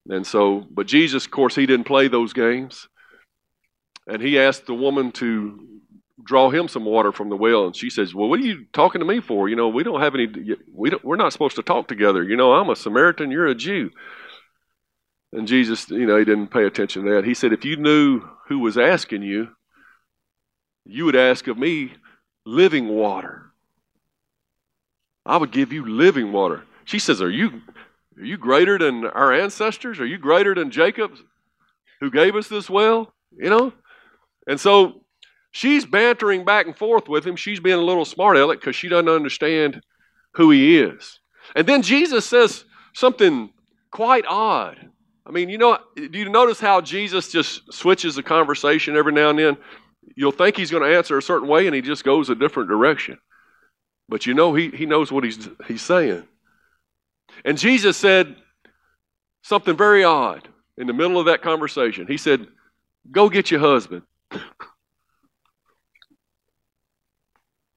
And so, but Jesus, of course, he didn't play those games. And he asked the woman to draw him some water from the well. And she says, well, what are you talking to me for? You know, we don't have any, we're not supposed to talk together. You know, I'm a Samaritan, you're a Jew. And Jesus, you know, he didn't pay attention to that. He said, if you knew who was asking you, you would ask of me living water. I would give you living water. She says, are you greater than our ancestors? Are you greater than Jacob who gave us this well? You know? And so she's bantering back and forth with him. She's being a little smart aleck because she doesn't understand who he is. And then Jesus says something quite odd. I mean, you know, do you notice how Jesus just switches the conversation every now and then? You'll think he's going to answer a certain way, and he just goes a different direction. But you know, he knows what he's saying. And Jesus said something very odd in the middle of that conversation. He said, go get your husband.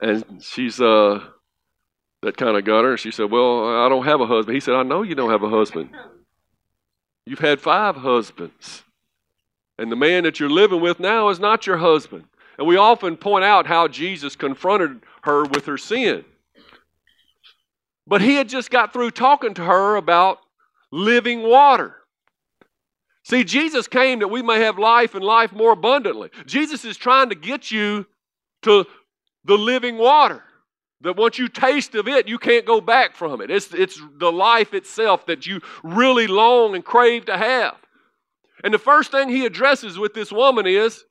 And she's, that kind of got her. She said, well, I don't have a husband. He said, I know you don't have a husband. You've had 5 husbands. And the man that you're living with now is not your husband. And we often point out how Jesus confronted her with her sin. But he had just got through talking to her about living water. See, Jesus came that we may have life and life more abundantly. Jesus is trying to get you to the living water, that once you taste of it, you can't go back from it. It's the life itself that you really long and crave to have. And the first thing he addresses with this woman is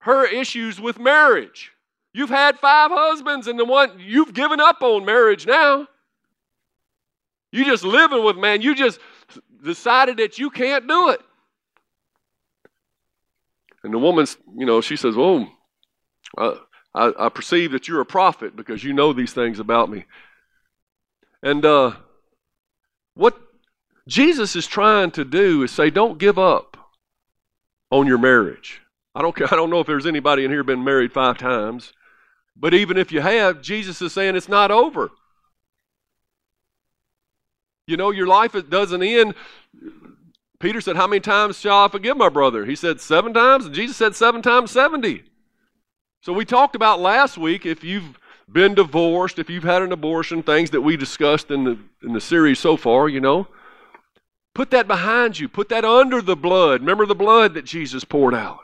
her issues with marriage. You've had 5 husbands, and the one you've given up on marriage now. You're just living with man. You just decided that you can't do it. And the woman's, you know, she says, "Oh, I perceive that you're a prophet because you know these things about me." And what Jesus is trying to do is say, don't give up on your marriage. I don't care. I don't know if there's anybody in here been married 5 times, but even if you have, Jesus is saying it's not over. You know, your life doesn't end. Peter said, how many times shall I forgive my brother? He said 7 times, and Jesus said 7 times 70. So we talked about last week, if you've been divorced, if you've had an abortion, things that we discussed in the series so far, you know, put that behind you. Put that under the blood. Remember the blood that Jesus poured out.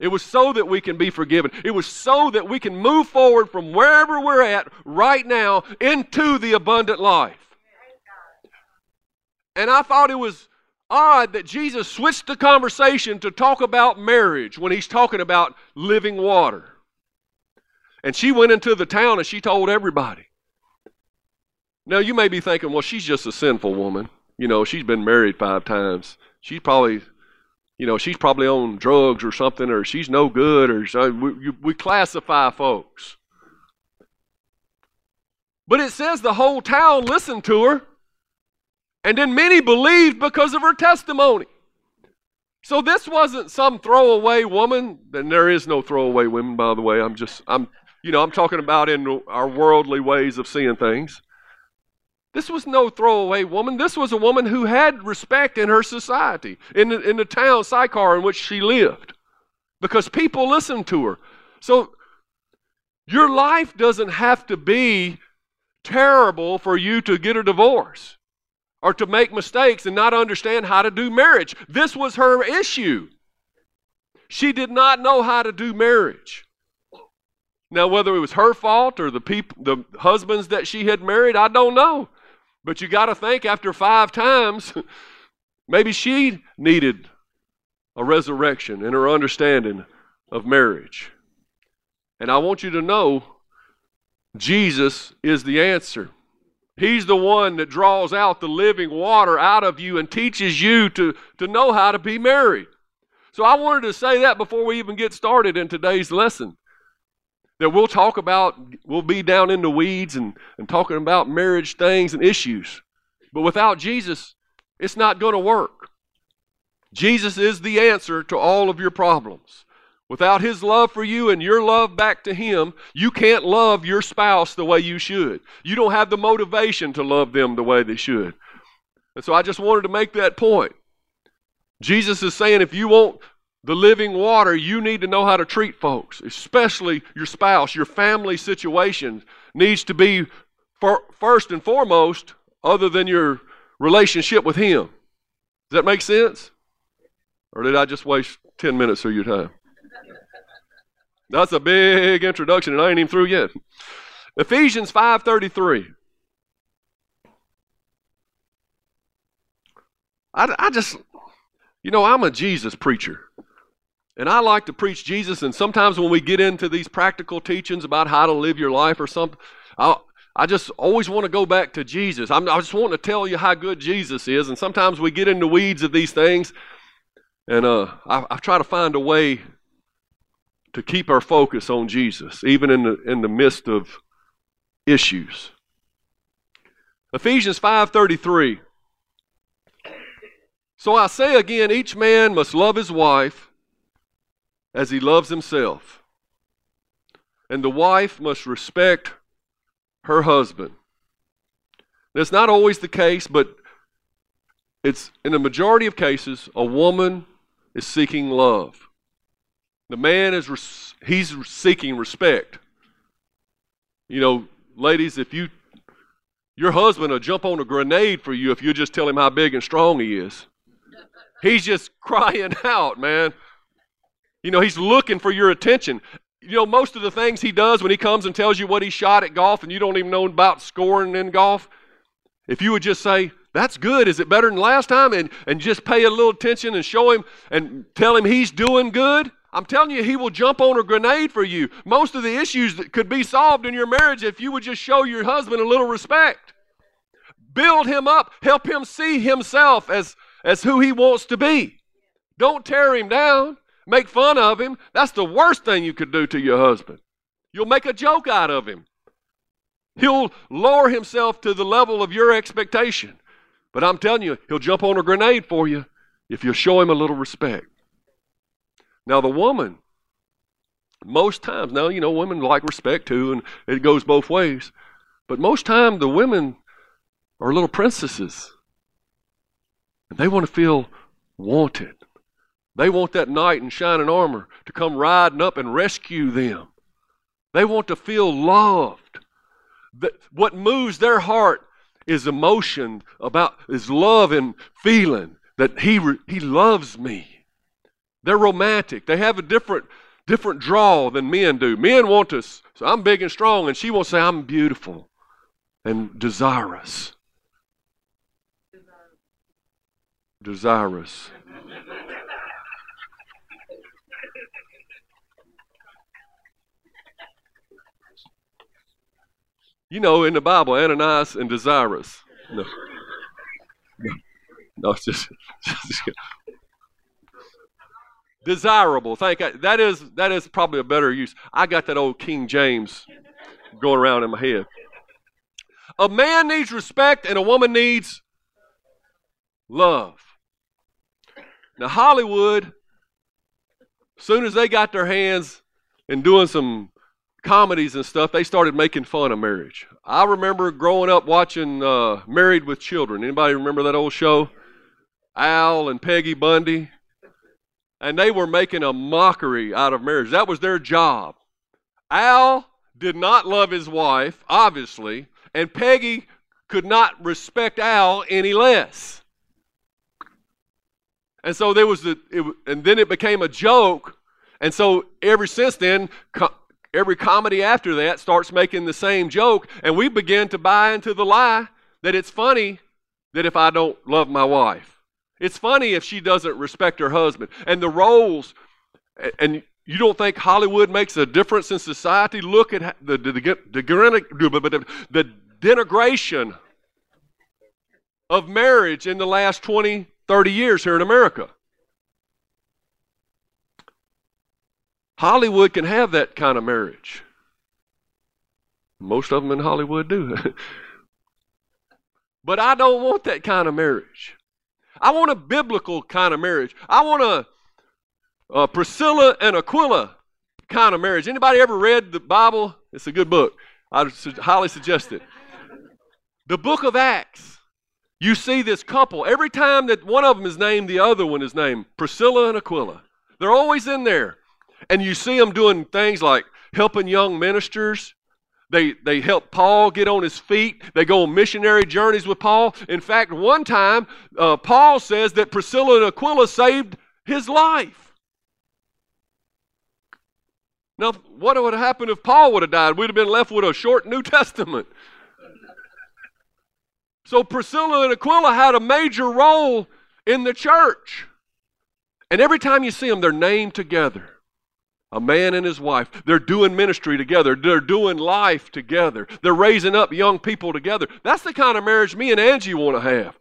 It was so that we can be forgiven. It was so that we can move forward from wherever we're at right now into the abundant life. And I thought it was odd that Jesus switched the conversation to talk about marriage when he's talking about living water. And she went into the town and she told everybody. Now you may be thinking, well, she's just a sinful woman. You know, she's been married 5 times. She's probably, you know, she's probably on drugs or something, or she's no good, or we classify folks. But it says the whole town listened to her, and then many believed because of her testimony. So this wasn't some throwaway woman. And there is no throwaway women, by the way. I'm talking about in our worldly ways of seeing things. This was no throwaway woman. This was a woman who had respect in her society, in the town, Sychar, in which she lived, because people listened to her. So your life doesn't have to be terrible for you to get a divorce or to make mistakes and not understand how to do marriage. This was her issue. She did not know how to do marriage. Now, whether it was her fault or the husbands that she had married, I don't know. But you got to think after 5 times, maybe she needed a resurrection in her understanding of marriage. And I want you to know Jesus is the answer. He's the one that draws out the living water out of you and teaches you to know how to be married. So I wanted to say that before we even get started in today's lesson. That we'll talk about, we'll be down in the weeds and talking about marriage things and issues. But without Jesus, it's not going to work. Jesus is the answer to all of your problems. Without His love for you and your love back to Him, you can't love your spouse the way you should. You don't have the motivation to love them the way they should. And so I just wanted to make that point. Jesus is saying if you want the living water, you need to know how to treat folks, especially your spouse. Your family situation needs to be first and foremost other than your relationship with Him. Does that make sense? Or did I just waste 10 minutes of your time? That's a big introduction, and I ain't even through yet. Ephesians 5:33. I just, you know, I'm a Jesus preacher. And I like to preach Jesus, and sometimes when we get into these practical teachings about how to live your life or something, I just always want to go back to Jesus. I just want to tell you how good Jesus is, and sometimes we get in the weeds of these things, and I try to find a way to keep our focus on Jesus, even in the midst of issues. Ephesians 5:33. So I say again, each man must love his wife as he loves himself, and the wife must respect her husband. That's not always the case, but it's in the majority of cases, a woman is seeking love. The man is he's seeking respect. You know, ladies, if your husband will jump on a grenade for you if you just tell him how big and strong he is. He's just crying out, man. You know, he's looking for your attention. You know, most of the things he does when he comes and tells you what he shot at golf and you don't even know about scoring in golf, if you would just say, that's good, is it better than last time? And just pay a little attention and show him and tell him he's doing good. I'm telling you, he will jump on a grenade for you. Most of the issues that could be solved in your marriage if you would just show your husband a little respect. Build him up. Help him see himself as who he wants to be. Don't tear him down. Make fun of him. That's the worst thing you could do to your husband. You'll make a joke out of him. He'll lower himself to the level of your expectation. But I'm telling you, he'll jump on a grenade for you if you'll show him a little respect. Now the woman, most times, now you know women like respect too, and it goes both ways, but most times the women are little princesses, and they want to feel wanted. They want that knight in shining armor to come riding up and rescue them. They want to feel loved. What moves their heart is emotion, is love and feeling that he loves me. They're romantic. They have a different draw than men do. Men want to, so I'm big and strong, and she will say, I'm beautiful and desirous. Desirous. You know, in the Bible, Ananias and Sapphira. No, it's just desirable. Thank God. That is probably a better use. I got that old King James going around in my head. A man needs respect and a woman needs love. Now, Hollywood, as soon as they got their hands in doing some comedies and stuff, they started making fun of marriage. I remember growing up watching Married with Children. Anybody remember that old show? Al and Peggy Bundy. And they were making a mockery out of marriage. That was their job. Al did not love his wife, obviously, and Peggy could not respect Al any less. And so there was and then it became a joke. And so ever since then, every comedy after that starts making the same joke, and we begin to buy into the lie that it's funny that if I don't love my wife, it's funny if she doesn't respect her husband. And the roles, and you don't think Hollywood makes a difference in society? Look at the denigration of marriage in the last 20, 30 years here in America. Hollywood can have that kind of marriage. Most of them in Hollywood do. But I don't want that kind of marriage. I want a biblical kind of marriage. I want a Priscilla and Aquila kind of marriage. Anybody ever read the Bible? It's a good book. I highly suggest it. The book of Acts. You see this couple. Every time that one of them is named, the other one is named Priscilla and Aquila. They're always in there. And you see them doing things like helping young ministers. They help Paul get on his feet. They go on missionary journeys with Paul. In fact, one time, Paul says that Priscilla and Aquila saved his life. Now, what would have happened if Paul would have died? We'd have been left with a short New Testament. So Priscilla and Aquila had a major role in the church. And every time you see them, they're named together. A man and his wife. They're doing ministry together. They're doing life together. They're raising up young people together. That's the kind of marriage me and Angie want to have.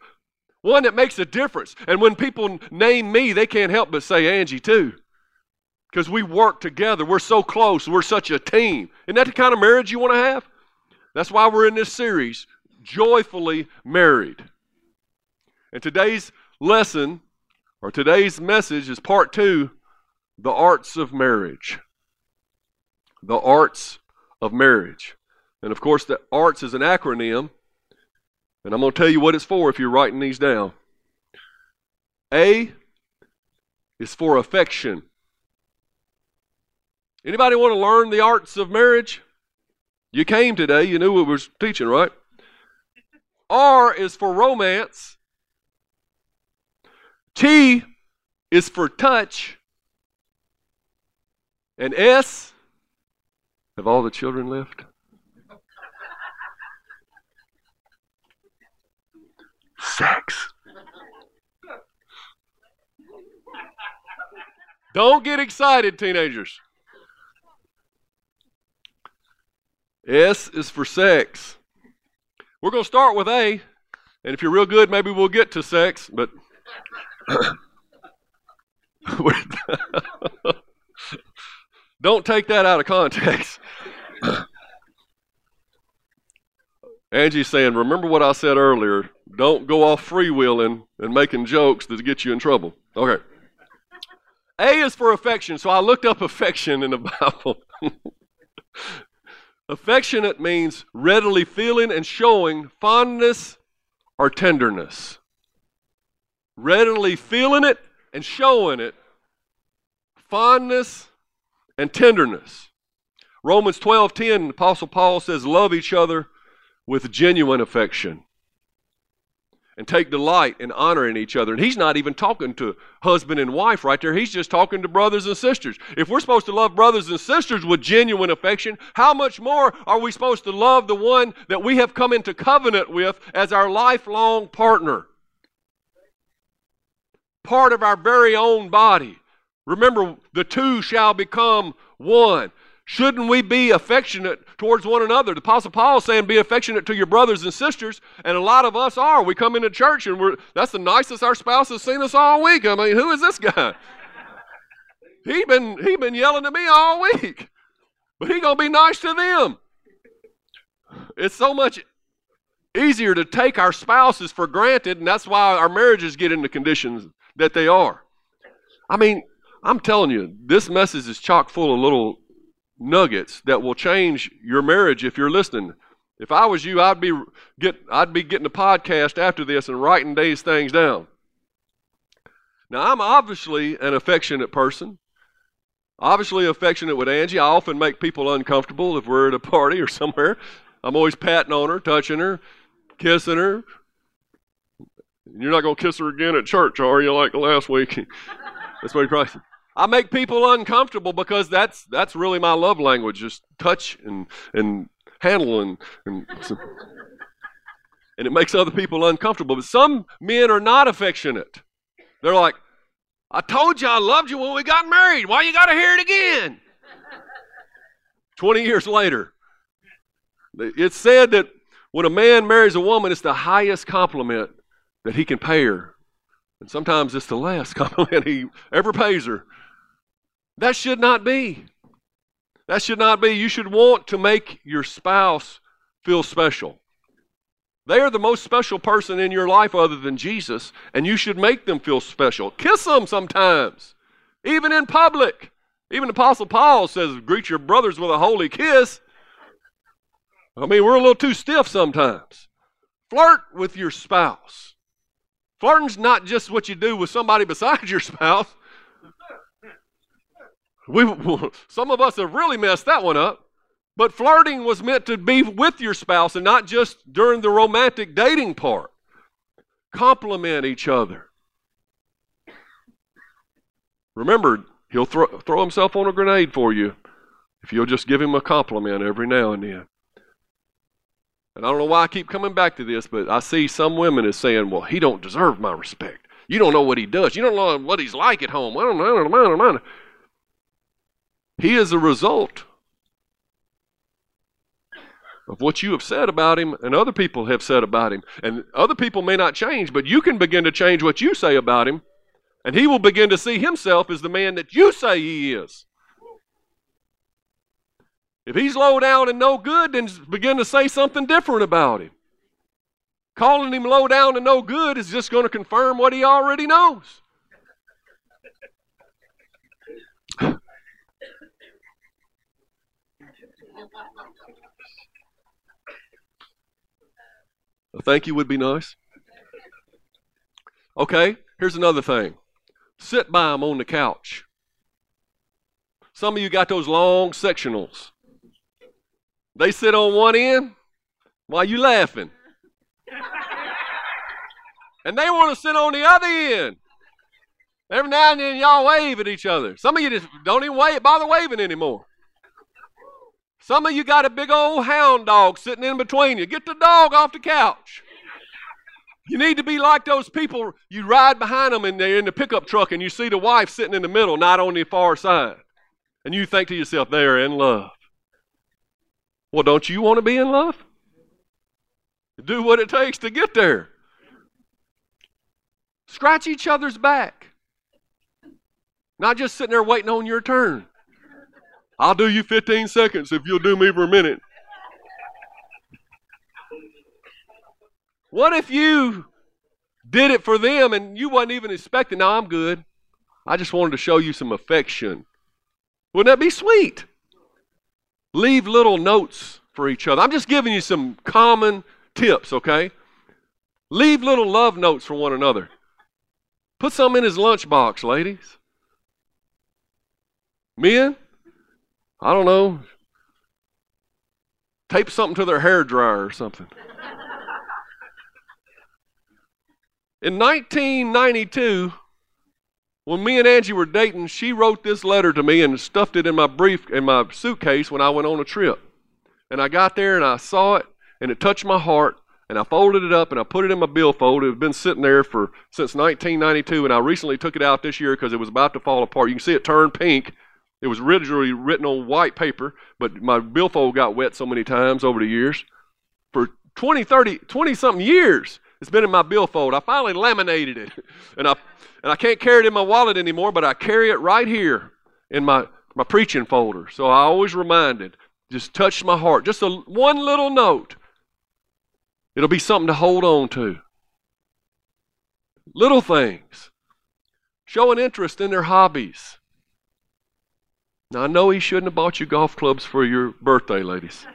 One that makes a difference. And when people name me, they can't help but say Angie too. Because we work together. We're so close. We're such a team. Isn't that the kind of marriage you want to have? That's why we're in this series, Joyfully Married. And today's lesson, or today's message, is part two. The arts of marriage. The arts of marriage. And of course, the arts is an acronym. And I'm going to tell you what it's for if you're writing these down. A is for affection. Anybody want to learn the arts of marriage? You came today, you knew what we were teaching, right? R is for romance. T is for touch. And S, have all the children left? Sex. Don't get excited, teenagers. S is for sex. We're going to start with A, and if you're real good, maybe we'll get to sex, but... Don't take that out of context. Angie's saying, remember what I said earlier. Don't go off freewheeling and making jokes that get you in trouble. Okay. A is for affection. So I looked up affection in the Bible. Affectionate means readily feeling and showing fondness or tenderness. Readily feeling it and showing it. Fondness and tenderness. Romans 12:10, Apostle Paul says, love each other with genuine affection and take delight in honoring each other. And he's not even talking to husband and wife right there. He's just talking to brothers and sisters. If we're supposed to love brothers and sisters with genuine affection, how much more are we supposed to love the one that we have come into covenant with as our lifelong partner? Part of our very own body. Remember, the two shall become one. Shouldn't we be affectionate towards one another? The Apostle Paul is saying be affectionate to your brothers and sisters, and a lot of us are. We come into church, and that's the nicest our spouse has seen us all week. I mean, who is this guy? He's been yelling at me all week, but he's going to be nice to them. It's so much easier to take our spouses for granted, and that's why our marriages get into conditions that they are. I mean, I'm telling you, this message is chock full of little nuggets that will change your marriage if you're listening. If I was you, I'd be getting a podcast after this and writing these things down. Now, I'm obviously an affectionate person. Obviously affectionate with Angie. I often make people uncomfortable if we're at a party or somewhere. I'm always patting on her, touching her, kissing her. You're not going to kiss her again at church, are you, like last week? That's what he probably said. I make people uncomfortable because that's really my love language, just touch and handle and it makes other people uncomfortable. But some men are not affectionate. They're like, I told you I loved you when we got married. Why you got to hear it again? 20 years later. It's said that when a man marries a woman, it's the highest compliment that he can pay her. And sometimes it's the last compliment he ever pays her. That should not be. That should not be. You should want to make your spouse feel special. They are the most special person in your life other than Jesus, and you should make them feel special. Kiss them sometimes, even in public. Even Apostle Paul says, greet your brothers with a holy kiss. I mean, we're a little too stiff sometimes. Flirt with your spouse. Flirting's not just what you do with somebody besides your spouse. Some of us have really messed that one up. But flirting was meant to be with your spouse and not just during the romantic dating part. Compliment each other. Remember, he'll throw himself on a grenade for you if you'll just give him a compliment every now and then. And I don't know why I keep coming back to this, but I see some women as saying, well, he don't deserve my respect. You don't know what he does. You don't know what he's like at home. I don't know. He is a result of what you have said about him and other people have said about him. And other people may not change, but you can begin to change what you say about him, and he will begin to see himself as the man that you say he is. If he's low down and no good, then begin to say something different about him. Calling him low down and no good is just going to confirm what he already knows. A thank you would be nice. Okay, here's another thing. Sit by him on the couch. Some of you got those long sectionals. They sit on one end while you laughing. And they want to sit on the other end. Every now and then y'all wave at each other. Some of you just don't even bother waving anymore. Some of you got a big old hound dog sitting in between you. Get the dog off the couch. You need to be like those people. You ride behind them and they're in the pickup truck and you see the wife sitting in the middle, not on the far side. And you think to yourself, they're in love. Well, don't you want to be in love? Do what it takes to get there. Scratch each other's back. Not just sitting there waiting on your turn. I'll do you 15 seconds if you'll do me for a minute. What if you did it for them and you wasn't even expecting, no, I'm good. I just wanted to show you some affection. Wouldn't that be sweet? Leave little notes for each other. I'm just giving you some common tips, okay? Leave little love notes for one another. Put some in his lunchbox, ladies. Men? I don't know, tape something to their hairdryer or something. In 1992, when me and Angie were dating, she wrote this letter to me and stuffed it in my suitcase when I went on a trip. And I got there and I saw it and it touched my heart and I folded it up and I put it in my billfold. It had been sitting there since 1992 and I recently took it out this year because it was about to fall apart. You can see it turn pink. It was originally written on white paper, but my billfold got wet so many times over the years. For 20-something years, it's been in my billfold. I finally laminated it, and I can't carry it in my wallet anymore, but I carry it right here in my preaching folder. So I always reminded, just touched my heart. Just one little note. It'll be something to hold on to. Little things. Show an interest in their hobbies. Now, I know he shouldn't have bought you golf clubs for your birthday, ladies.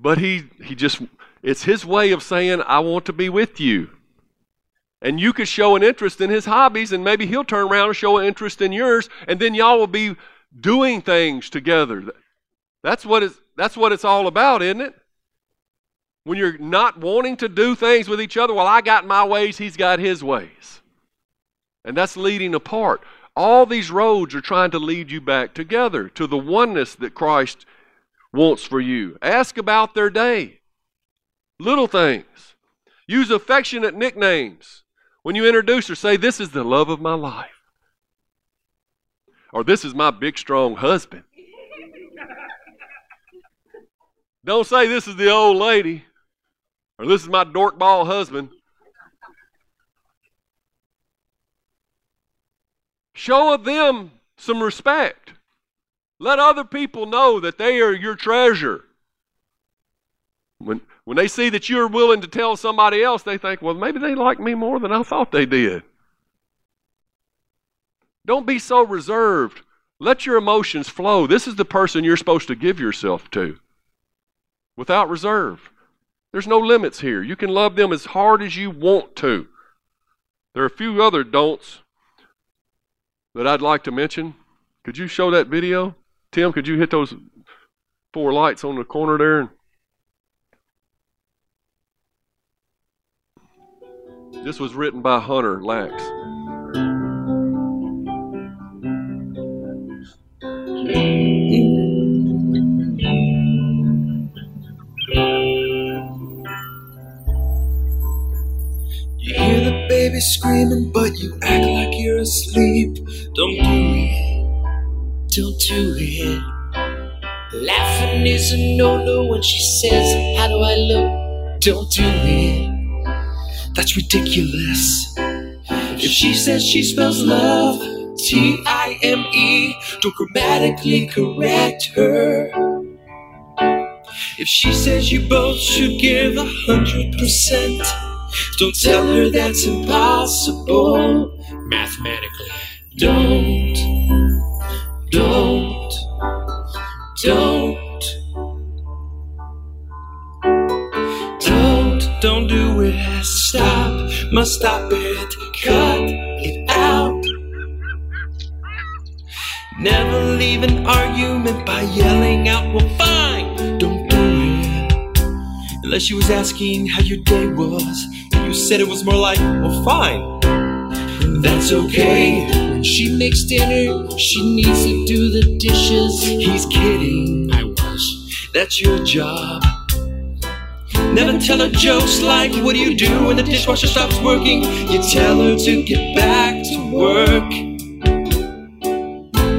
But he just, it's his way of saying, I want to be with you. And you could show an interest in his hobbies, and maybe he'll turn around and show an interest in yours, and then y'all will be doing things together. That's what it's all about, isn't it? When you're not wanting to do things with each other, well, I got my ways, he's got his ways. And that's leading apart. All these roads are trying to lead you back together to the oneness that Christ wants for you. Ask about their day. Little things. Use affectionate nicknames. When you introduce her, say, this is the love of my life. Or this is my big, strong husband. Don't say this is the old lady. Or this is my dorkball husband. Show them some respect. Let other people know that they are your treasure. When they see that you're willing to tell somebody else, they think, well, maybe they like me more than I thought they did. Don't be so reserved. Let your emotions flow. This is the person you're supposed to give yourself to. Without reserve. There's no limits here. You can love them as hard as you want to. There are a few other don'ts that I'd like to mention. Could you show that video? Tim, could you hit those 4 lights on the corner there? This was written by Hunter Lacks. You hear the baby screaming, but you act like you're asleep. Don't do it, don't do it. Laughing is a no-no when she says, how do I look? Don't do it. That's ridiculous. If she says she spells love T-I-M-E, don't grammatically correct her. If she says you both should give 100%, don't tell her that's impossible mathematically. Don't do it. Stop, must stop it. Cut it out. Never leave an argument by yelling out, well, fine. Don't do it. Unless she was asking how your day was, and you said it was more like, well, fine. That's okay. When she makes dinner, she needs to do the dishes. He's kidding. I wish. That's your job. Never tell her jokes like, what do you do when the dishwasher stops working? You tell her to get back to work.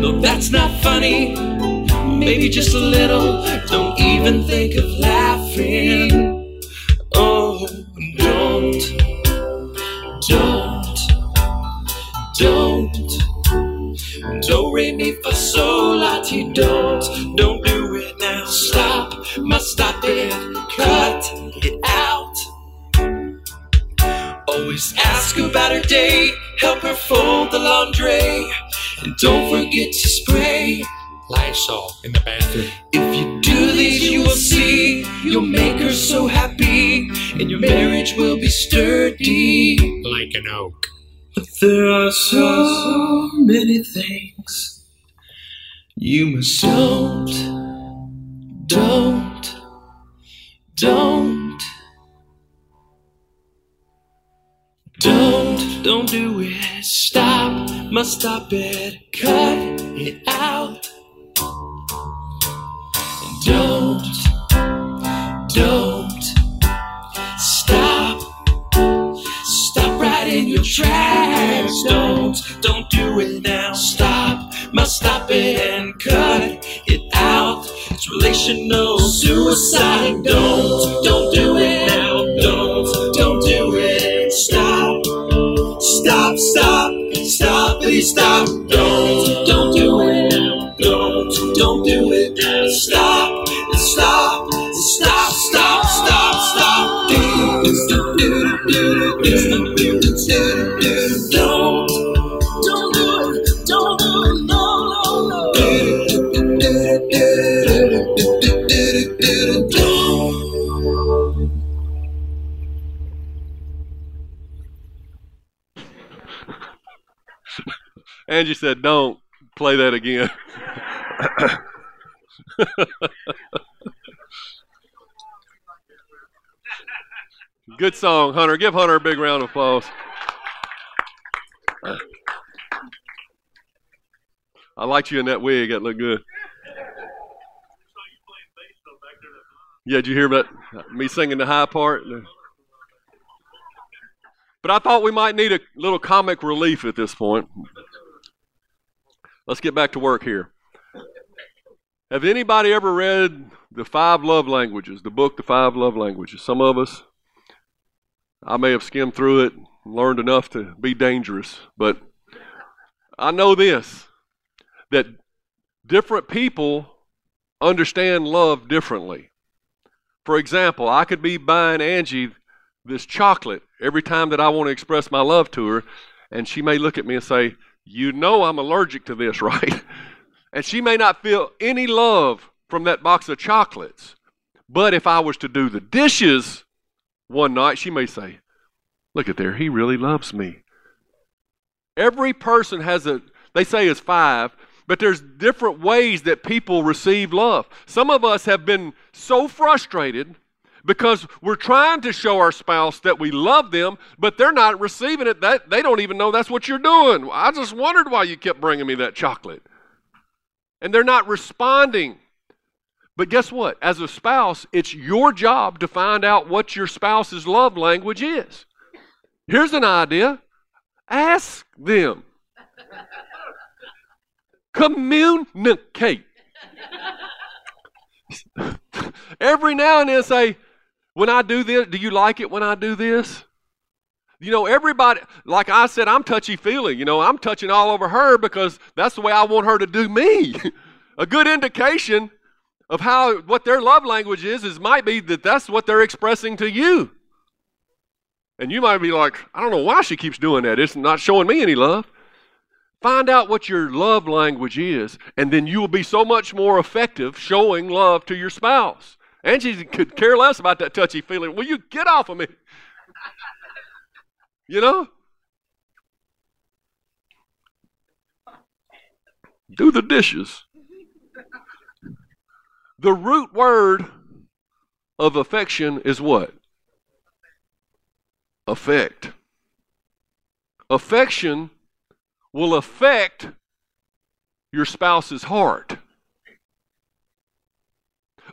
No, that's not funny. Maybe just a little. Don't even think of laughing. Oh, don't. Do, re, mi, fa, sol, la, ti, don't do it now. Stop, must stop it. Cut it out. Always ask about her day. Help her fold the laundry. And don't forget to spray Lysol in the bathroom. If you do these, you will see you'll make her so happy, and your marriage will be sturdy like an oak. But there are so many things you must don't do it. Stop, must stop it. Cut it out. And don't stop right in your tracks. Don't do it now. Stop, must stop it and cut it out. It's relational suicide. Don't do it now. Don't do it. Stop it, stop. Don't do it now. Don't do it now. Stop. Don't do it. Don't do it. No. Angie said, don't play that again. Good song, Hunter. Give Hunter a big round of applause. I liked you in that wig. That looked good. Yeah, did you hear about me singing the high part? But I thought we might need a little comic relief at this point. Let's get back to work here. Have anybody ever read The Five Love Languages, the book The Five Love Languages? Some of us, I may have skimmed through it and learned enough to be dangerous, but I know this, that different people understand love differently. For example, I could be buying Angie this chocolate every time that I want to express my love to her, and she may look at me and say, you know I'm allergic to this, right? And she may not feel any love from that box of chocolates. But if I was to do the dishes one night, she may say, look at there, he really loves me. Every person has a, they say it's five, but there's different ways that people receive love. Some of us have been so frustrated because we're trying to show our spouse that we love them, but they're not receiving it. That they don't even know that's what you're doing. I just wondered why you kept bringing me that chocolate. And they're not responding. But guess what? As a spouse, it's your job to find out what your spouse's love language is. Here's an idea. Ask them. Communicate. Every now and then say, when I do this, do you like it when I do this? You know, everybody, like I said, I'm touchy-feely. You know, I'm touching all over her because that's the way I want her to do me. A good indication of how, what their love language is might be that that's what they're expressing to you. And you might be like, I don't know why she keeps doing that. It's not showing me any love. Find out what your love language is, and then you will be so much more effective showing love to your spouse. Angie could care less about that touchy-feely. Will you get off of me? You know? Do the dishes. The root word of affection is what? Affect. Affection will affect your spouse's heart.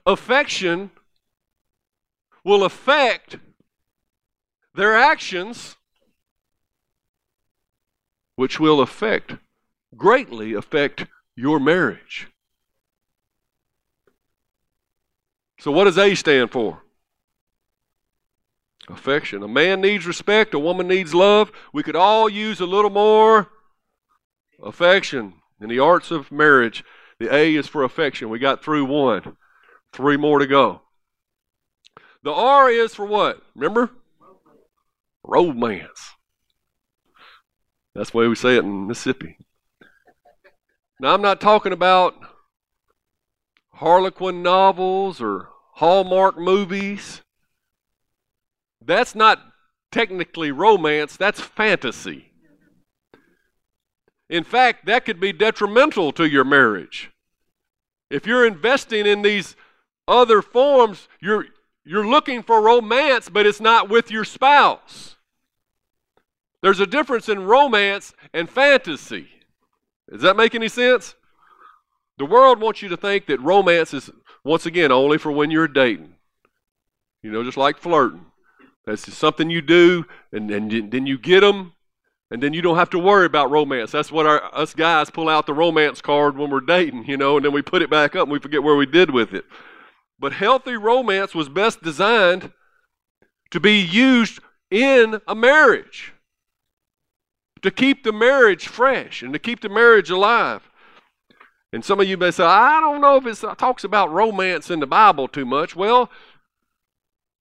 Affection will affect their actions, which will affect, greatly affect your marriage. So what does A stand for? Affection. A man needs respect, a woman needs love. We could all use a little more affection in the arts of marriage. The A is for affection. We got through one. Three more to go. The R is for what? Remember? Romance. That's the way we say it in Mississippi. Now, I'm not talking about Harlequin novels or Hallmark movies. That's not technically romance, that's fantasy. In fact, that could be detrimental to your marriage. If you're investing in these other forms, you're looking for romance, but it's not with your spouse. There's a difference in romance and fantasy. Does that make any sense? The world wants you to think that romance is, once again, only for when you're dating. You know, just like flirting. That's just something you do, and then you get them, and then you don't have to worry about romance. That's what us guys pull out the romance card when we're dating, you know, and then we put it back up and we forget where we did with it. But healthy romance was best designed to be used in a marriage, to keep the marriage fresh and to keep the marriage alive. And some of you may say, I don't know if it talks about romance in the Bible too much. Well,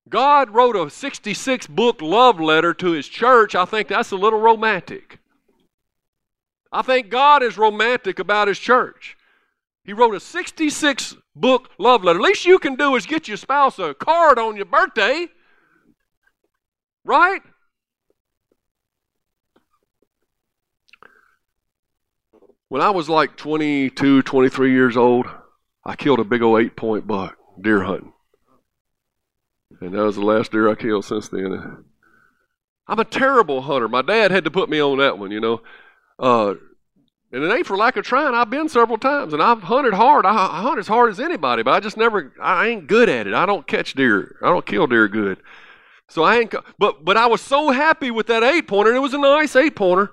God wrote a 66-book love letter to his church. I think that's a little romantic. I think God is romantic about his church. He wrote a 66-book love letter. Least you can do is get your spouse a card on your birthday, right? When I was like 22, 23 years old, I killed a big old 8-point buck deer hunting. And that was the last deer I killed since then. I'm a terrible hunter. My dad had to put me on that one, you know. And it ain't for lack of trying. I've been several times, and I've hunted hard. I hunt as hard as anybody, but I just never, I ain't good at it. I don't catch deer. I don't kill deer good. So I ain't, but I was so happy with that 8-pointer, and it was a nice 8-pointer,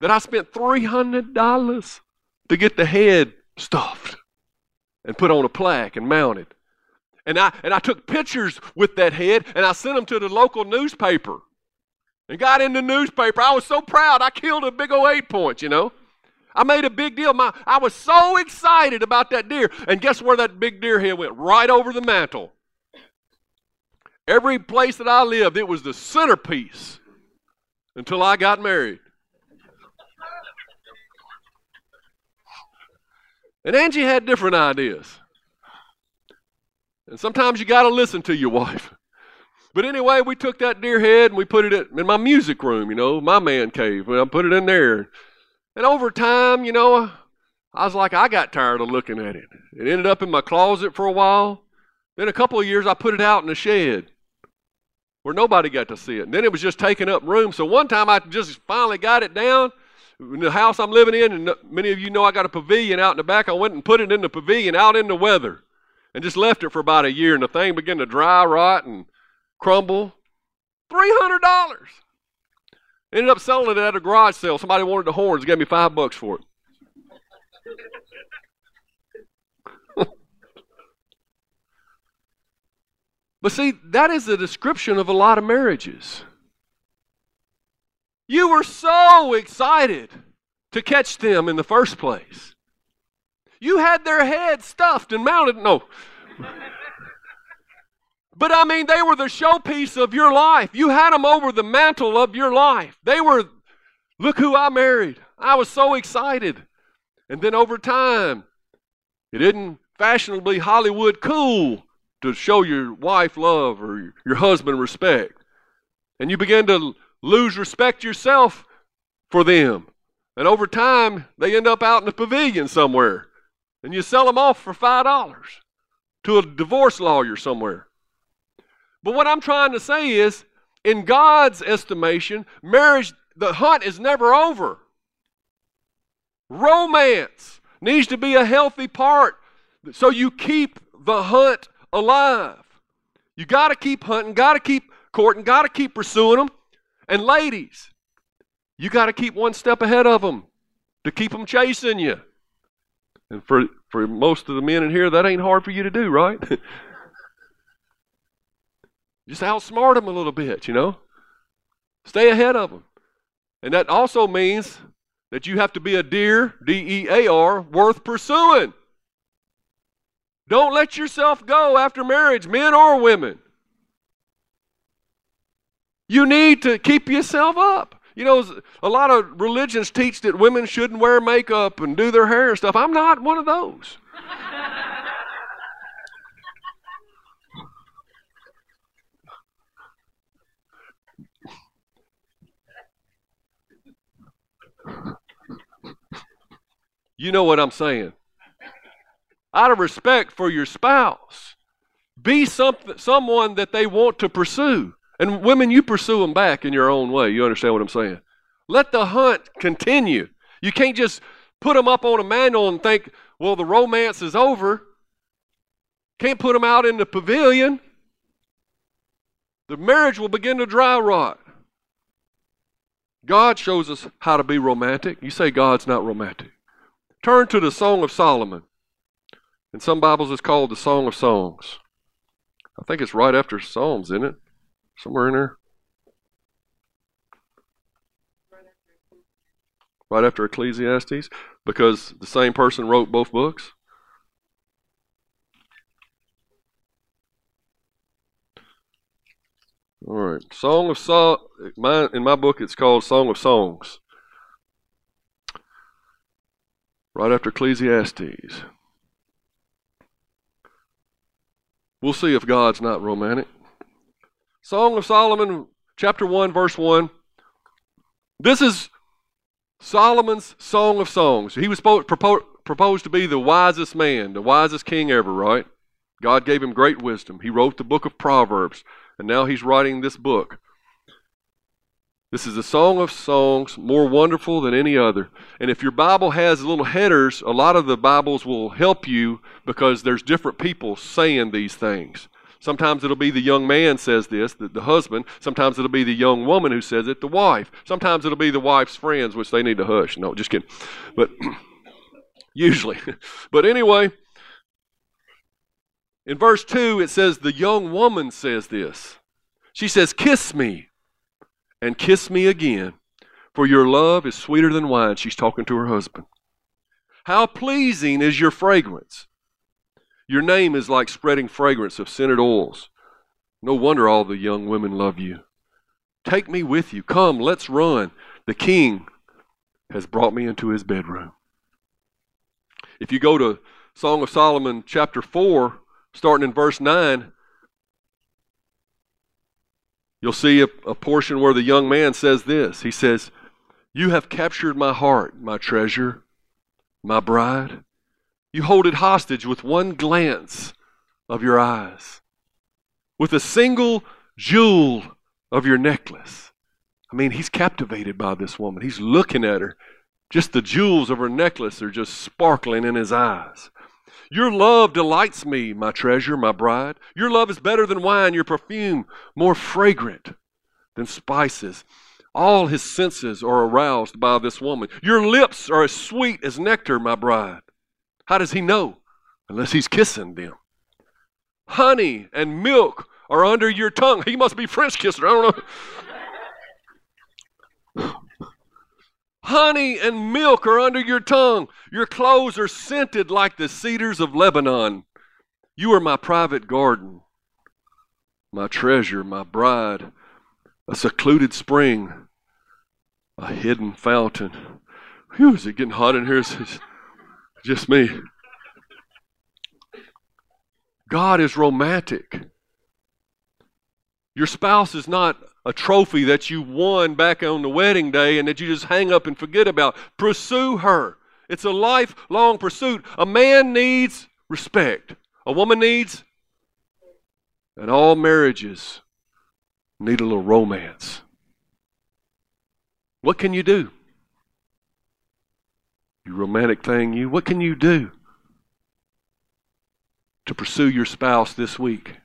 that I spent $300 to get the head stuffed and put on a plaque and mounted. And I took pictures with that head, and I sent them to the local newspaper. And got in the newspaper. I was so proud. I killed a big old 8-point, you know. I made a big deal. I was so excited about that deer. And guess where that big deer head went? Right over the mantle. Every place that I lived, it was the centerpiece until I got married. And Angie had different ideas. And sometimes you got to listen to your wife. But anyway, we took that deer head and we put it in my music room, you know, my man cave. I put it in there. And over time, you know, I was like, I got tired of looking at it. It ended up in my closet for a while. Then a couple of years, I put it out in the shed where nobody got to see it. And then it was just taking up room. So one time, I just finally got it down in the house I'm living in. And many of you know I got a pavilion out in the back. I went and put it in the pavilion out in the weather and just left it for about a year. And the thing began to dry, rot, and crumble. $300. Ended up selling it at a garage sale. Somebody wanted the horns, gave me $5 for it. But see, that is the description of a lot of marriages. You were so excited to catch them in the first place. You had their head stuffed and mounted. No. But, I mean, they were the showpiece of your life. You had them over the mantle of your life. They were, look who I married. I was so excited. And then over time, it isn't fashionably Hollywood cool to show your wife love or your husband respect. And you begin to lose respect yourself for them. And over time, they end up out in the pavilion somewhere. And you sell them off for $5 to a divorce lawyer somewhere. But what I'm trying to say is, in God's estimation, marriage, the hunt is never over. Romance needs to be a healthy part so you keep the hunt alive. You got to keep hunting, got to keep courting, got to keep pursuing them. And ladies, you got to keep one step ahead of them to keep them chasing you. And for most of the men in here, that ain't hard for you to do, right? Just outsmart them a little bit, you know. Stay ahead of them. And that also means that you have to be a deer, D-E-A-R, worth pursuing. Don't let yourself go after marriage, men or women. You need to keep yourself up. You know, a lot of religions teach that women shouldn't wear makeup and do their hair and stuff. I'm not one of those. You know what I'm saying. Out of respect for your spouse, be someone that they want to pursue. And women, you pursue them back in your own way. You understand what I'm saying? Let the hunt continue. You can't just put them up on a mantle and think, well, the romance is over. Can't put them out in the pavilion. The marriage will begin to dry rot. God shows us how to be romantic. You say God's not romantic. Turn to the Song of Solomon. In some Bibles, it's called the Song of Songs. I think it's right after Psalms, isn't it? Somewhere in there. Right after Ecclesiastes, because the same person wrote both books. All right, Song of Sol. In my book, it's called Song of Songs. Right after Ecclesiastes. We'll see if God's not romantic. Song of Solomon, chapter 1, verse 1. This is Solomon's Song of Songs. He was proposed to be the wisest man, the wisest king ever, right? God gave him great wisdom. He wrote the book of Proverbs, and now he's writing this book. This is the Song of Songs, more wonderful than any other. And if your Bible has little headers, a lot of the Bibles will help you because there's different people saying these things. Sometimes it'll be the young man says this, the husband. Sometimes it'll be the young woman who says it, the wife. Sometimes it'll be the wife's friends, which they need to hush. No, just kidding. But usually. But anyway, in verse 2, it says the young woman says this. She says, "Kiss me and kiss me again, for your love is sweeter than wine." She's talking to her husband. "How pleasing is your fragrance. Your name is like spreading fragrance of scented oils. No wonder all the young women love you. Take me with you. Come, let's run. The king has brought me into his bedroom." If you go to Song of Solomon chapter 4, starting in verse 9, you'll see a portion where the young man says this. He says, "You have captured my heart, my treasure, my bride. You hold it hostage with one glance of your eyes, with a single jewel of your necklace." I mean, he's captivated by this woman. He's looking at her. Just the jewels of her necklace are just sparkling in his eyes. "Your love delights me, my treasure, my bride. Your love is better than wine, your perfume more fragrant than spices." All his senses are aroused by this woman. "Your lips are as sweet as nectar, my bride." How does he know? Unless he's kissing them. "Honey and milk are under your tongue." He must be French kisser. I don't know. "Honey and milk are under your tongue. Your clothes are scented like the cedars of Lebanon. You are my private garden, my treasure, my bride, a secluded spring, a hidden fountain." Whew, is it getting hot in here? Just me. God is romantic. Your spouse is not a trophy that you won back on the wedding day and that you just hang up and forget about. Pursue her. It's a lifelong pursuit. A man needs respect. A woman needs, and all marriages need a little romance. What can you do? You romantic thing, you. What can you do to pursue your spouse this week?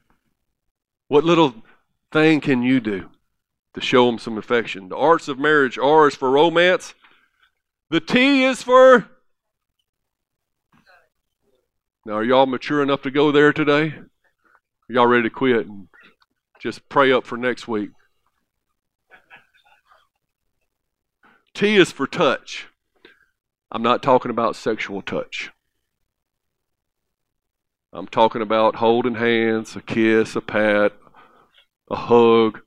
What little thing can you do to show them some affection? The arts of marriage. R is for romance. The T is for... Now, are y'all mature enough to go there today? Are y'all ready to quit and just pray up for next week? T is for touch. I'm not talking about sexual touch. I'm talking about holding hands, a kiss, a pat, a hug.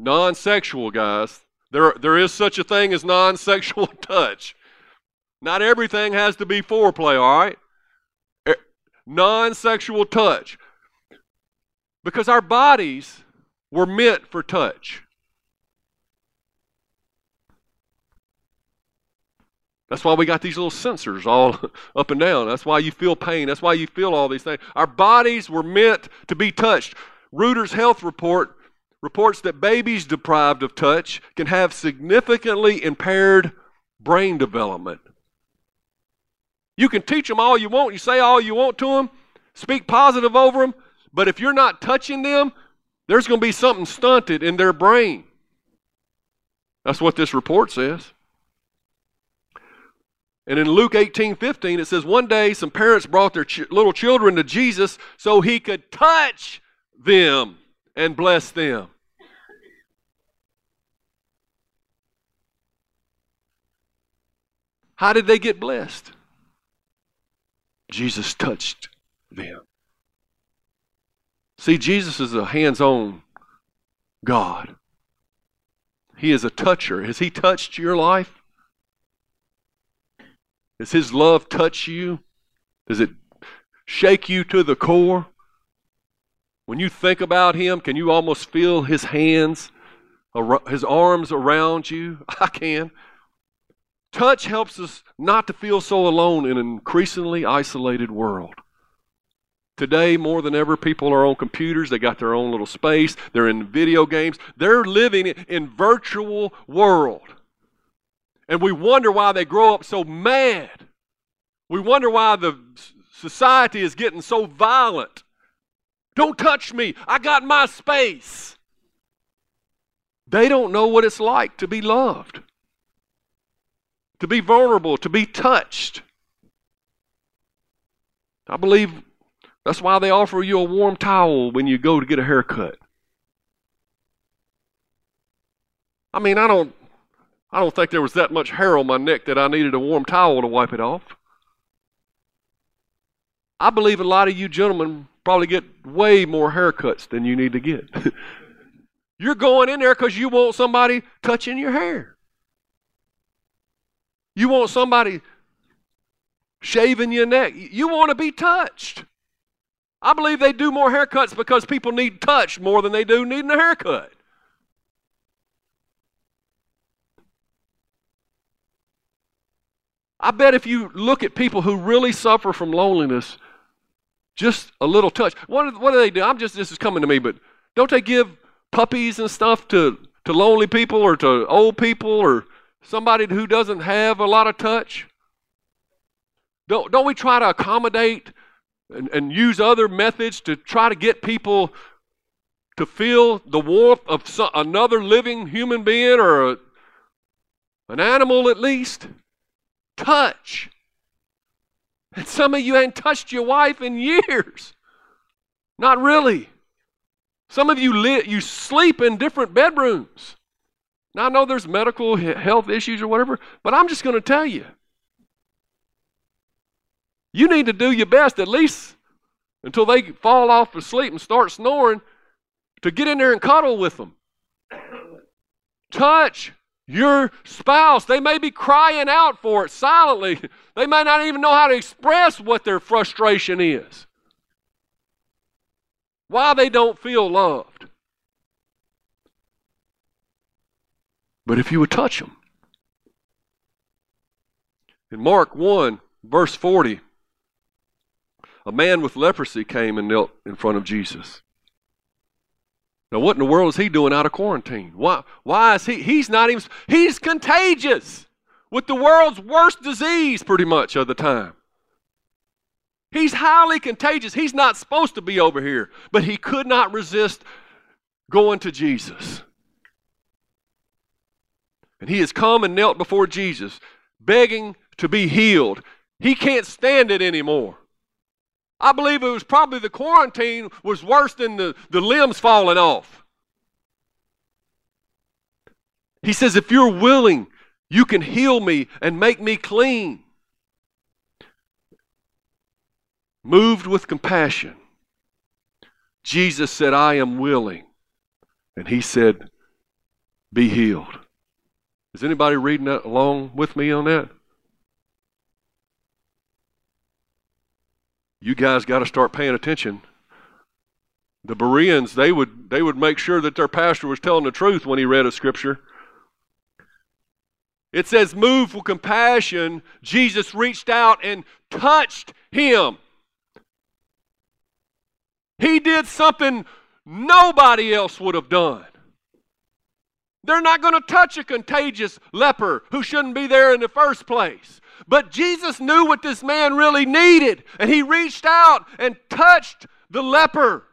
Non-sexual, guys. There is such a thing as non-sexual touch. Not everything has to be foreplay, all right? Non-sexual touch. Because our bodies were meant for touch. That's why we got these little sensors all up and down. That's why you feel pain. That's why you feel all these things. Our bodies were meant to be touched. Reuters Health Report reports that babies deprived of touch can have significantly impaired brain development. You can teach them all you want. You say all you want to them. Speak positive over them. But if you're not touching them, there's going to be something stunted in their brain. That's what this report says. And in Luke 18:15, it says, "One day some parents brought their little children to Jesus so he could touch them and bless them." How did they get blessed? Jesus touched them. See, Jesus is a hands-on God. He is a toucher. Has he touched your life? Does his love touch you? Does it shake you to the core? When you think about him, can you almost feel his hands, his arms around you? I can. Touch helps us not to feel so alone in an increasingly isolated world. Today, more than ever, people are on computers. They got their own little space. They're in video games. They're living in virtual world. And we wonder why they grow up so mad. We wonder why the society is getting so violent. Don't touch me. I got my space. They don't know what it's like to be loved, to be vulnerable, to be touched. I believe that's why they offer you a warm towel when you go to get a haircut. I mean, I don't think there was that much hair on my neck that I needed a warm towel to wipe it off. I believe a lot of you gentlemen probably get way more haircuts than you need to get. You're going in there because you want somebody touching your hair. You want somebody shaving your neck. You want to be touched. I believe they do more haircuts because people need touch more than they do needing a haircut. I bet if you look at people who really suffer from loneliness, just a little touch. What do they do? This is coming to me, but don't they give puppies and stuff to lonely people or to old people or somebody who doesn't have a lot of touch? Don't we try to accommodate and use other methods to try to get people to feel the warmth of another living human being or an animal at least? Touch. And some of you ain't touched your wife in years. Not really. Some of you you sleep in different bedrooms. Now I know there's medical health issues or whatever, but I'm just going to tell you, you need to do your best, at least until they fall off asleep and start snoring, to get in there and cuddle with them. Touch your spouse. They may be crying out for it silently. They may not even know how to express what their frustration is, why they don't feel loved. But if you would touch them. In Mark 1, verse 40, a man with leprosy came and knelt in front of Jesus. Now, what in the world is he doing out of quarantine? Why is he's not even, he's contagious with the world's worst disease pretty much of the time. He's highly contagious. He's not supposed to be over here, but he could not resist going to Jesus. And he has come and knelt before Jesus, begging to be healed. He can't stand it anymore. I believe it was probably the quarantine was worse than the limbs falling off. He says, if you're willing, you can heal me and make me clean. Moved with compassion, Jesus said, I am willing. And he said, be healed. Is anybody reading that along with me on that? You guys got to start paying attention. The Bereans, they would make sure that their pastor was telling the truth when he read a scripture. It says, moved with compassion, Jesus reached out and touched him. He did something nobody else would have done. They're not going to touch a contagious leper who shouldn't be there in the first place. But Jesus knew what this man really needed, and he reached out and touched the leper.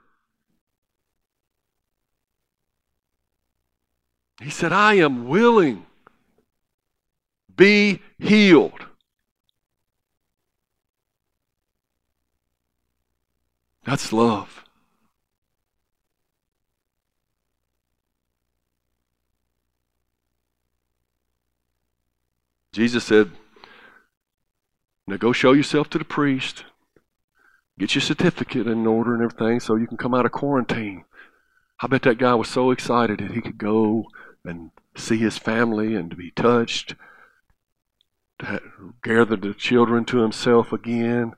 He said, I am willing. Be healed. That's love. Jesus said, now go show yourself to the priest. Get your certificate in order and everything so you can come out of quarantine. I bet that guy was so excited that he could go and see his family and to be touched, to gather the children to himself again.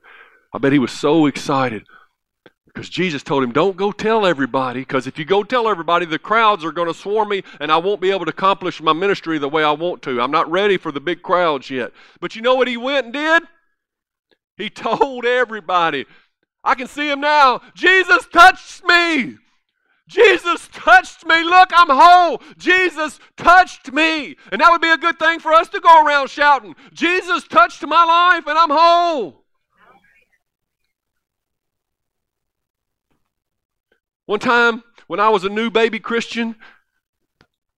I bet he was so excited. Because Jesus told him, don't go tell everybody, because if you go tell everybody, the crowds are going to swarm me and I won't be able to accomplish my ministry the way I want to. I'm not ready for the big crowds yet. But you know what he went and did? He told everybody. I can see him now. Jesus touched me. Jesus touched me. Look, I'm whole. Jesus touched me. And that would be a good thing for us to go around shouting, Jesus touched my life and I'm whole. One time when I was a new baby Christian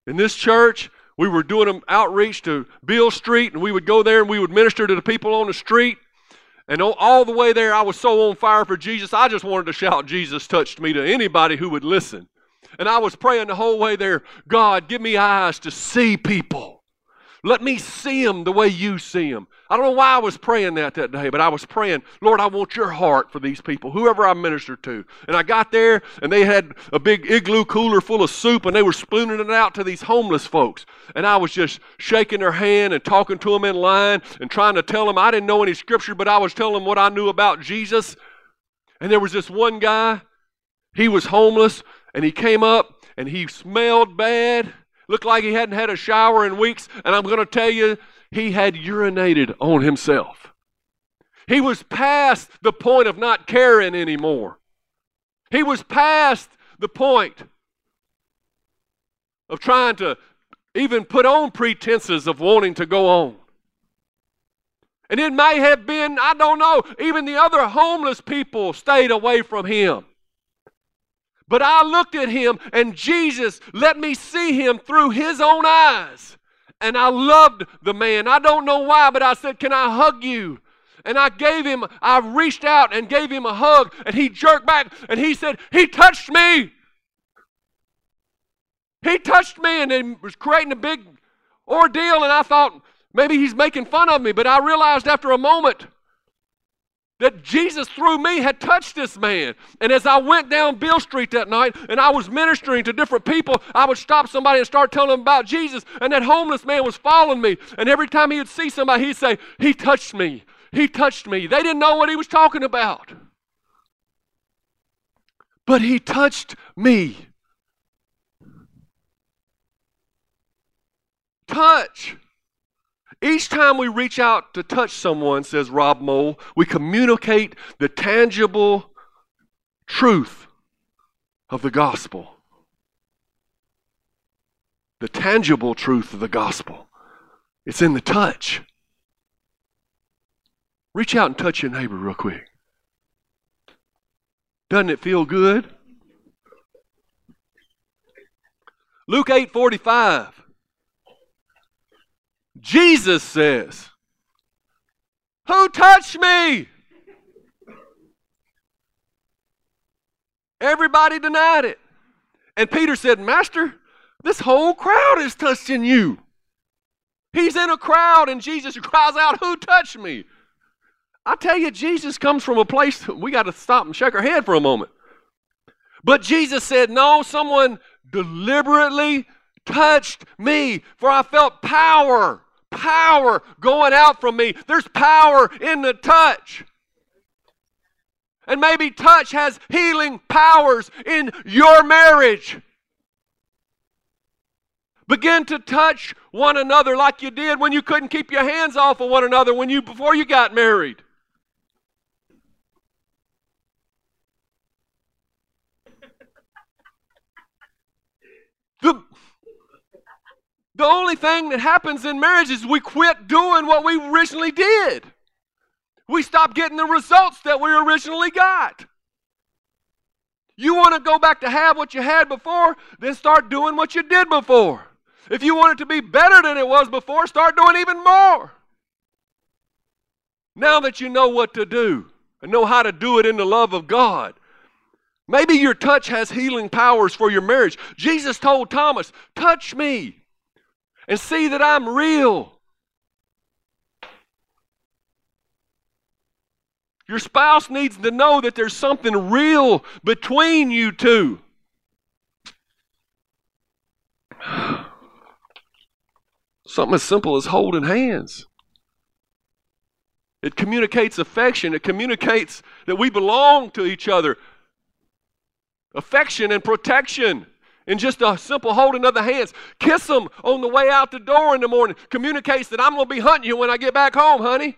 in this church, we were doing an outreach to Beale Street, and we would go there and we would minister to the people on the street. And all the way there, I was so on fire for Jesus, I just wanted to shout, Jesus touched me, to anybody who would listen. And I was praying the whole way there, God, give me eyes to see people. Let me see them the way you see them. I don't know why I was praying that day, but I was praying, Lord, I want your heart for these people, whoever I minister to. And I got there, and they had a big igloo cooler full of soup, and they were spooning it out to these homeless folks. And I was just shaking their hand and talking to them in line and trying to tell them, I didn't know any scripture, but I was telling them what I knew about Jesus. And there was this one guy, he was homeless, and he came up, and he smelled bad, looked like he hadn't had a shower in weeks, and I'm going to tell you, he had urinated on himself. He was past the point of not caring anymore. He was past the point of trying to even put on pretenses of wanting to go on. And it may have been, I don't know, even the other homeless people stayed away from him. But I looked at him, and Jesus let me see him through his own eyes. And I loved the man. I don't know why, but I said, can I hug you? And I reached out and gave him a hug, and he jerked back, and he said, he touched me. He touched me, and it was creating a big ordeal, and I thought, maybe he's making fun of me, but I realized after a moment that Jesus through me had touched this man. And as I went down Beale Street that night and I was ministering to different people, I would stop somebody and start telling them about Jesus. And that homeless man was following me. And every time he would see somebody, he'd say, he touched me. He touched me. They didn't know what he was talking about. But he touched me. Touch. Each time we reach out to touch someone, says Rob Moll, we communicate the tangible truth of the gospel. The tangible truth of the gospel. It's in the touch. Reach out and touch your neighbor real quick. Doesn't it feel good? Luke 8:45. Jesus says, who touched me? Everybody denied it. And Peter said, Master, this whole crowd is touching you. He's in a crowd, and Jesus cries out, who touched me? I tell you, Jesus comes from a place we got to stop and shake our head for a moment. But Jesus said, no, someone deliberately touched me, for I felt power going out from me. There's power in the touch. And maybe touch has healing powers in your marriage. Begin to touch one another like you did when you couldn't keep your hands off of one another before you got married. The only thing that happens in marriage is we quit doing what we originally did. We stop getting the results that we originally got. You want to go back to have what you had before, then start doing what you did before. If you want it to be better than it was before, start doing even more. Now that you know what to do and know how to do it in the love of God, maybe your touch has healing powers for your marriage. Jesus told Thomas, touch me and see that I'm real. Your spouse needs to know that there's something real between you two. Something as simple as holding hands. It communicates affection. It communicates that we belong to each other. affection and protection, and just a simple holding of the hands. Kiss them on the way out the door in the morning. Communicates that I'm going to be hunting you when I get back home, honey.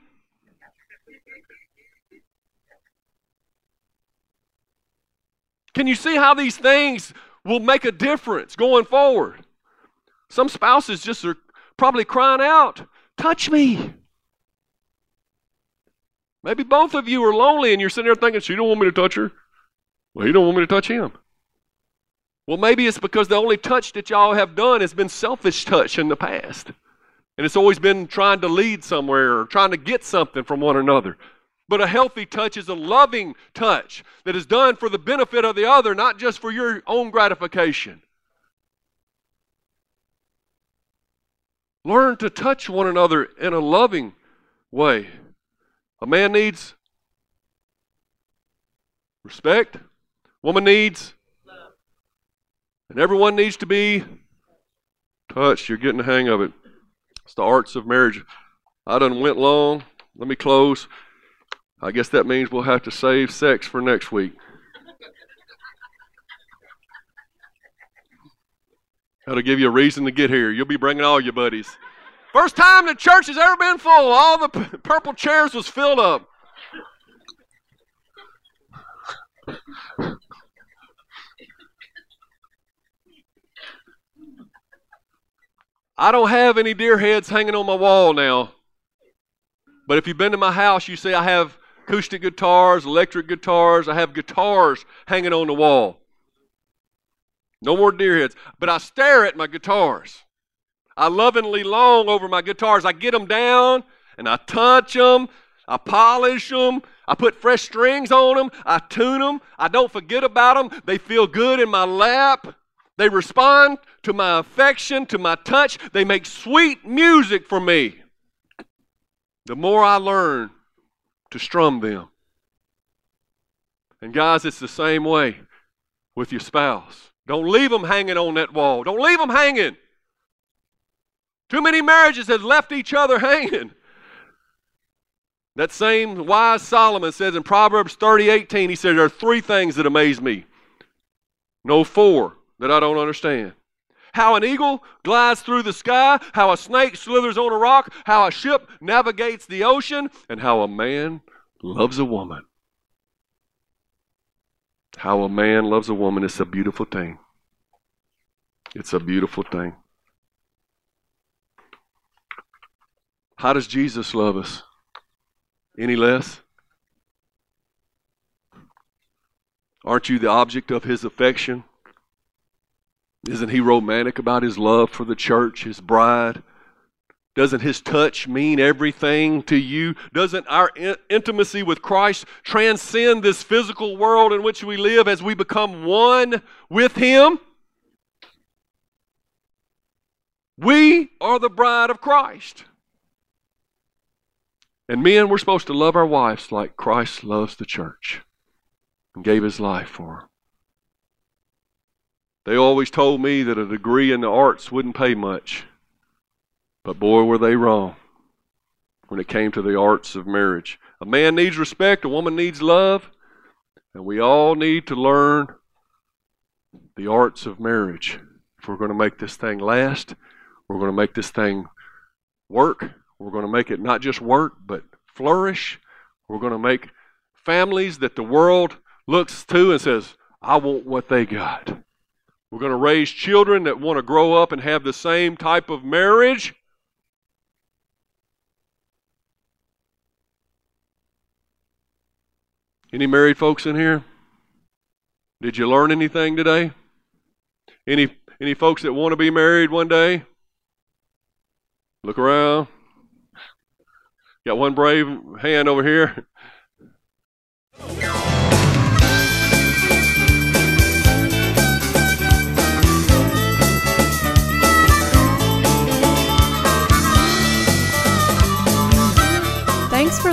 Can you see how these things will make a difference going forward? Some spouses just are probably crying out, touch me. Maybe both of you are lonely and you're sitting there thinking, she don't want me to touch her. Well, he don't want me to touch him. Well, maybe it's because the only touch that y'all have done has been selfish touch in the past. And it's always been trying to lead somewhere or trying to get something from one another. But a healthy touch is a loving touch that is done for the benefit of the other, not just for your own gratification. Learn to touch one another in a loving way. A man needs respect. A woman needs love. And everyone needs to be touched. You're getting the hang of it. It's the arts of marriage. I done went long. Let me close. I guess that means we'll have to save sex for next week. That'll give you a reason to get here. You'll be bringing all your buddies. First time the church has ever been full. All the purple chairs was filled up. I don't have any deer heads hanging on my wall now. But if you've been to my house, you see I have acoustic guitars, electric guitars. I have guitars hanging on the wall. No more deer heads. But I stare at my guitars. I lovingly long over my guitars. I get them down, and I touch them. I polish them. I put fresh strings on them. I tune them. I don't forget about them. They feel good in my lap. They respond to my affection, to my touch. They make sweet music for me. The more I learn to strum them. And guys, it's the same way with your spouse. Don't leave them hanging on that wall. Don't leave them hanging. Too many marriages have left each other hanging. That same wise Solomon says in Proverbs 30:18, he said, there are three things that amaze me. No, four that I don't understand. How an eagle glides through the sky, how a snake slithers on a rock, how a ship navigates the ocean, and how a man loves a woman. How a man loves a woman. It's a beautiful thing. It's a beautiful thing. How does Jesus love us? Any less? Aren't you the object of his affection? Isn't he romantic about his love for the church, his bride? Doesn't his touch mean everything to you? Doesn't our intimacy with Christ transcend this physical world in which we live as we become one with him? We are the bride of Christ. And men, we're supposed to love our wives like Christ loves the church and gave his life for her. They always told me that a degree in the arts wouldn't pay much. But boy, were they wrong when it came to the arts of marriage. A man needs respect, a woman needs love, and we all need to learn the arts of marriage. If we're going to make this thing last, we're going to make this thing work, we're going to make it not just work, but flourish. We're going to make families that the world looks to and says, I want what they got. We're going to raise children that want to grow up and have the same type of marriage. Any married folks in here? Did you learn anything today? Any folks that want to be married one day? Look around. Got one brave hand over here. Thanks for